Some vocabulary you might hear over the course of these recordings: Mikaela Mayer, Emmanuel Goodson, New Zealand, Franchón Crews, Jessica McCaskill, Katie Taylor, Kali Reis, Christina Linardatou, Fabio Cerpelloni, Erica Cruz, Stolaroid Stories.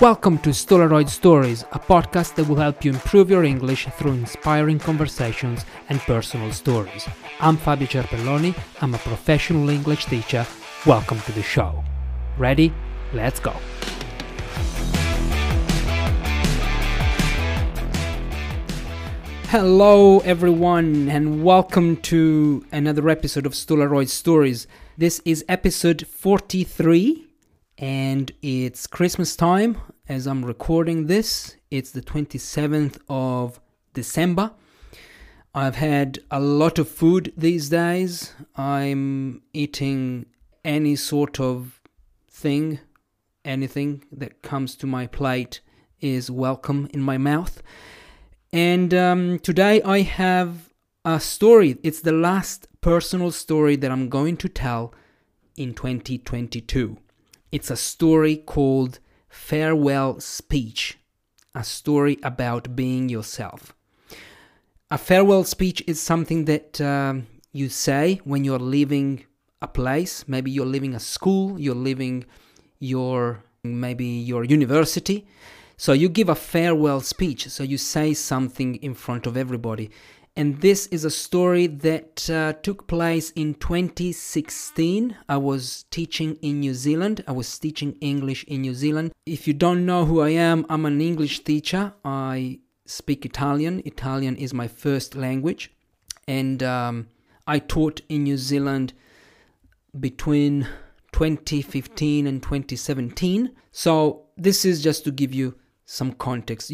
Welcome to Stolaroid Stories, a podcast that will help you improve your English through inspiring conversations and personal stories. I'm Fabio Cerpelloni, I'm a professional English teacher. Welcome to the show. Ready? Let's go! Hello everyone and welcome to another episode of Stolaroid Stories. This is episode 43. And it's Christmas time as I'm recording this. It's the 27th of December. I've had a lot of food these days. I'm eating any sort of thing. Anything that comes to my plate is welcome in my mouth. And today I have a story. It's the last personal story that I'm going to tell in 2022. It's a story called Farewell Speech, a story about being yourself. A farewell speech is something that you say when you're leaving a place. Maybe you're leaving a school, you're leaving your university. So you give a farewell speech, so you say something in front of everybody. And this is a story that took place in 2016. I was teaching in New Zealand. I was teaching English in New Zealand. If you don't know who I am, I'm an English teacher. I speak Italian. Italian is my first language. And I taught in New Zealand between 2015 and 2017. So this is just to give you some context.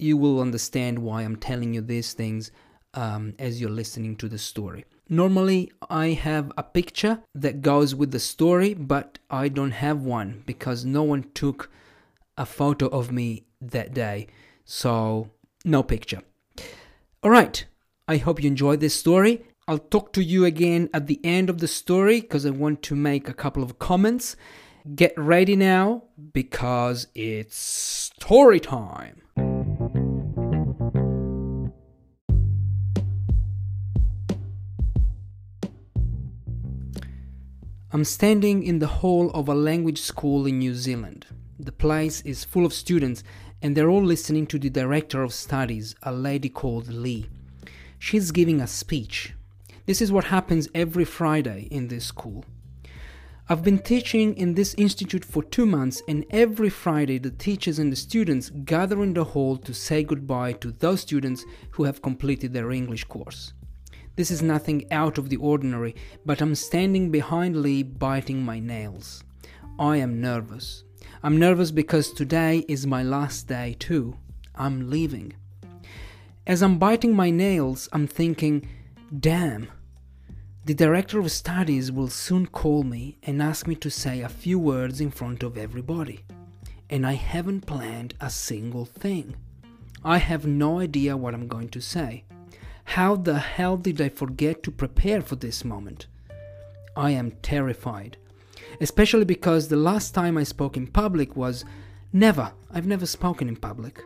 You will understand why I'm telling you these things as you're listening to the story. Normally, I have a picture that goes with the story, but I don't have one because no one took a photo of me that day. So, no picture. All right, I hope you enjoyed this story. I'll talk to you again at the end of the story because I want to make a couple of comments. Get ready now because it's story time. I'm standing in the hall of a language school in New Zealand. The place is full of students and they're all listening to the director of studies, a lady called Lee. She's giving a speech. This is what happens every Friday in this school. I've been teaching in this institute for 2 months and every Friday the teachers and the students gather in the hall to say goodbye to those students who have completed their English course. This is nothing out of the ordinary, but I'm standing behind Lee biting my nails. I am nervous. I'm nervous because today is my last day too. I'm leaving. As I'm biting my nails, I'm thinking, damn, the director of studies will soon call me and ask me to say a few words in front of everybody. And I haven't planned a single thing. I have no idea what I'm going to say. How the hell did I forget to prepare for this moment? I am terrified, especially because the last time I spoke in public was never. I've never spoken in public.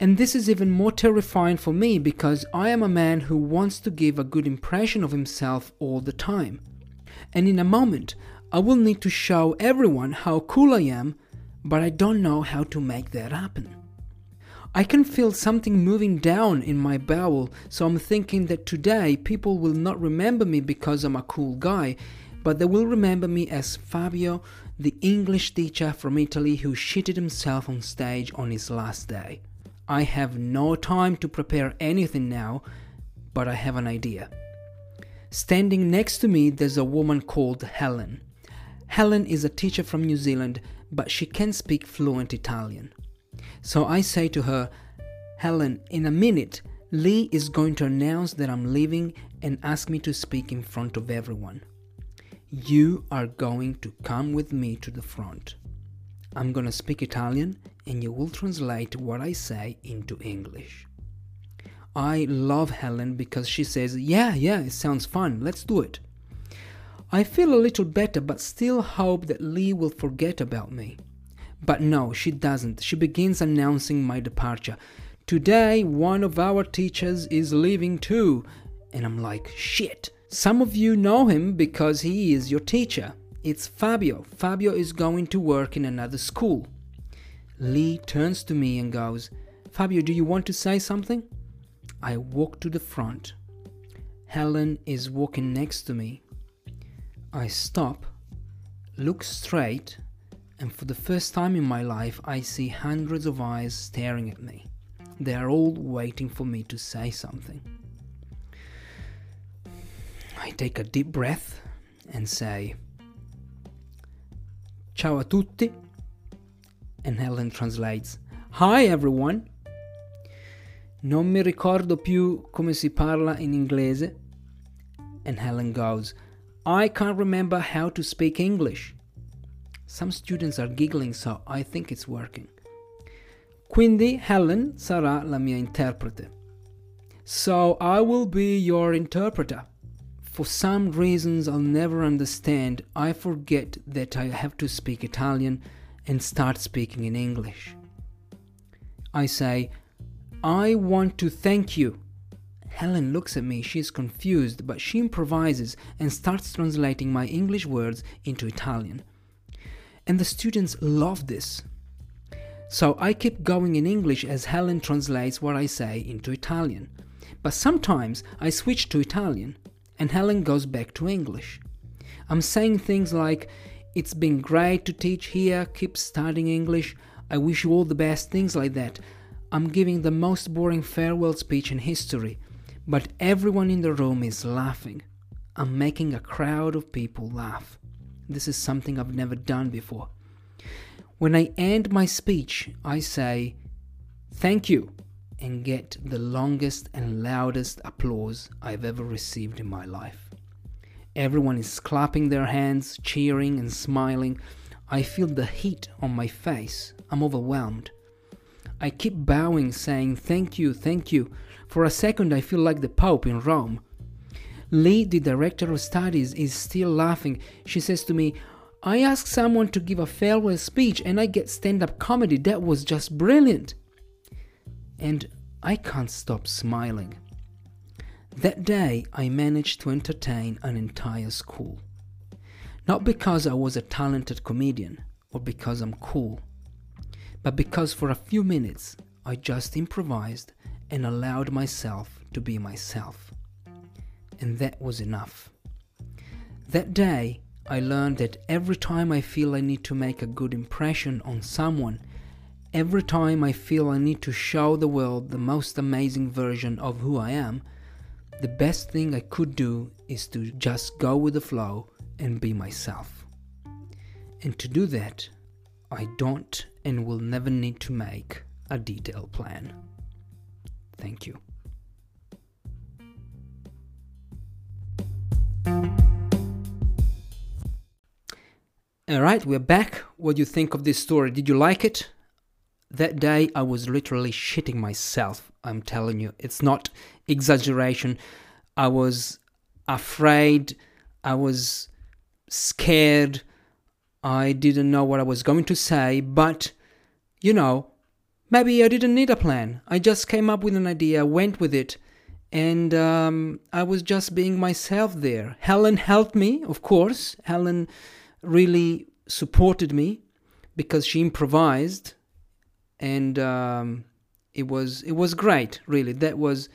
And this is even more terrifying for me because I am a man who wants to give a good impression of himself all the time. And in a moment, I will need to show everyone how cool I am, but I don't know how to make that happen. I can feel something moving down in my bowel, so I'm thinking that today people will not remember me because I'm a cool guy, but they will remember me as Fabio, the English teacher from Italy who shitted himself on stage on his last day. I have no time to prepare anything now, but I have an idea. Standing next to me there's a woman called Helen. Helen is a teacher from New Zealand, but she can speak fluent Italian. So I say to her, Helen, in a minute, Lee is going to announce that I'm leaving and ask me to speak in front of everyone. You are going to come with me to the front. I'm going to speak Italian and you will translate what I say into English. I love Helen because she says, yeah, it sounds fun, let's do it. I feel a little better but still hope that Lee will forget about me. But no, she doesn't. She begins announcing my departure. Today, one of our teachers is leaving too. And I'm like, shit. Some of you know him because he is your teacher. It's Fabio. Fabio is going to work in another school. Lee turns to me and goes, "Fabio, do you want to say something?" I walk to the front. Helen is walking next to me. I stop, look straight, and for the first time in my life, I see hundreds of eyes staring at me. They are all waiting for me to say something. I take a deep breath and say, "Ciao a tutti," and Helen translates, "Hi everyone." Non mi ricordo più come si parla in inglese, and Helen goes, "I can't remember how to speak English." Some students are giggling, so I think it's working. Quindi Helen sarà la mia interprete. So I will be your interpreter. For some reasons I'll never understand, I forget that I have to speak Italian and start speaking in English. I say, "I want to thank you." Helen looks at me, she's confused, but she improvises and starts translating my English words into Italian. And the students love this. So I keep going in English as Helen translates what I say into Italian. But sometimes I switch to Italian and Helen goes back to English. I'm saying things like, "It's been great to teach here, keep studying English, I wish you all the best," things like that. I'm giving the most boring farewell speech in history, but everyone in the room is laughing. I'm making a crowd of people laugh. This is something I've never done before. When I end my speech, I say, "Thank you," and get the longest and loudest applause I've ever received in my life. Everyone is clapping their hands, cheering and smiling. I feel the heat on my face. I'm overwhelmed. I keep bowing, saying, "Thank you, thank you." For a second I feel like the Pope in Rome. Lee, the director of studies, is still laughing. She says to me, "I asked someone to give a farewell speech and I get stand-up comedy. That was just brilliant." And I can't stop smiling. That day I managed to entertain an entire school. Not because I was a talented comedian or because I'm cool, but because for a few minutes I just improvised and allowed myself to be myself. And that was enough. That day I learned that every time I feel I need to make a good impression on someone, every time I feel I need to show the world the most amazing version of who I am, the best thing I could do is to just go with the flow and be myself. And to do that, I don't and will never need to make a detailed plan. Thank you. Alright, we're back. What do you think of this story? Did you like it? That day I was literally shitting myself. I'm telling you, it's not exaggeration. I was afraid. I was scared. I didn't know what I was going to say, but, you know, maybe I didn't need a plan. I just came up with an idea, went with it, and I was just being myself there. Helen helped me, of course. Helen really supported me because she improvised, and it was great, really. That was,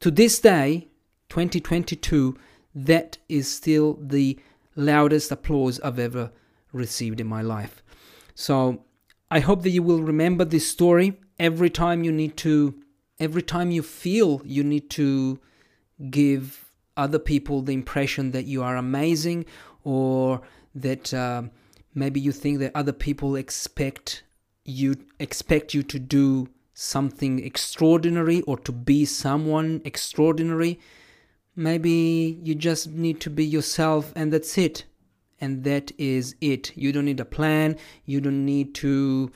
to this day, 2022, that is still the loudest applause I've ever received in my life. So I hope that you will remember this story every time you feel you need to give other people the impression that you are amazing, or that maybe you think that other people expect you to do something extraordinary or to be someone extraordinary. Maybe you just need to be yourself, and that's it. And that is it. You don't need a plan. You don't need to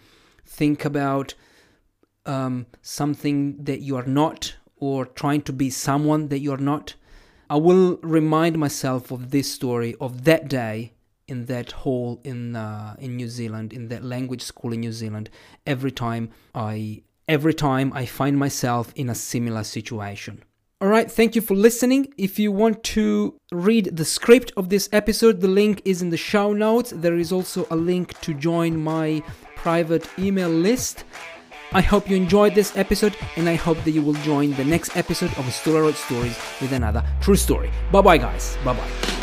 think about something that you are not, or trying to be someone that you are not. I will remind myself of this story, of that day in that hall in New Zealand, in that language school in New Zealand, every time I find myself in a similar situation. Alright, thank you for listening. If you want to read the script of this episode, the link is in the show notes. There is also a link to join my private email list. I hope you enjoyed this episode, and I hope that you will join the next episode of Stolaroid Stories with another true story. Bye bye guys, bye bye.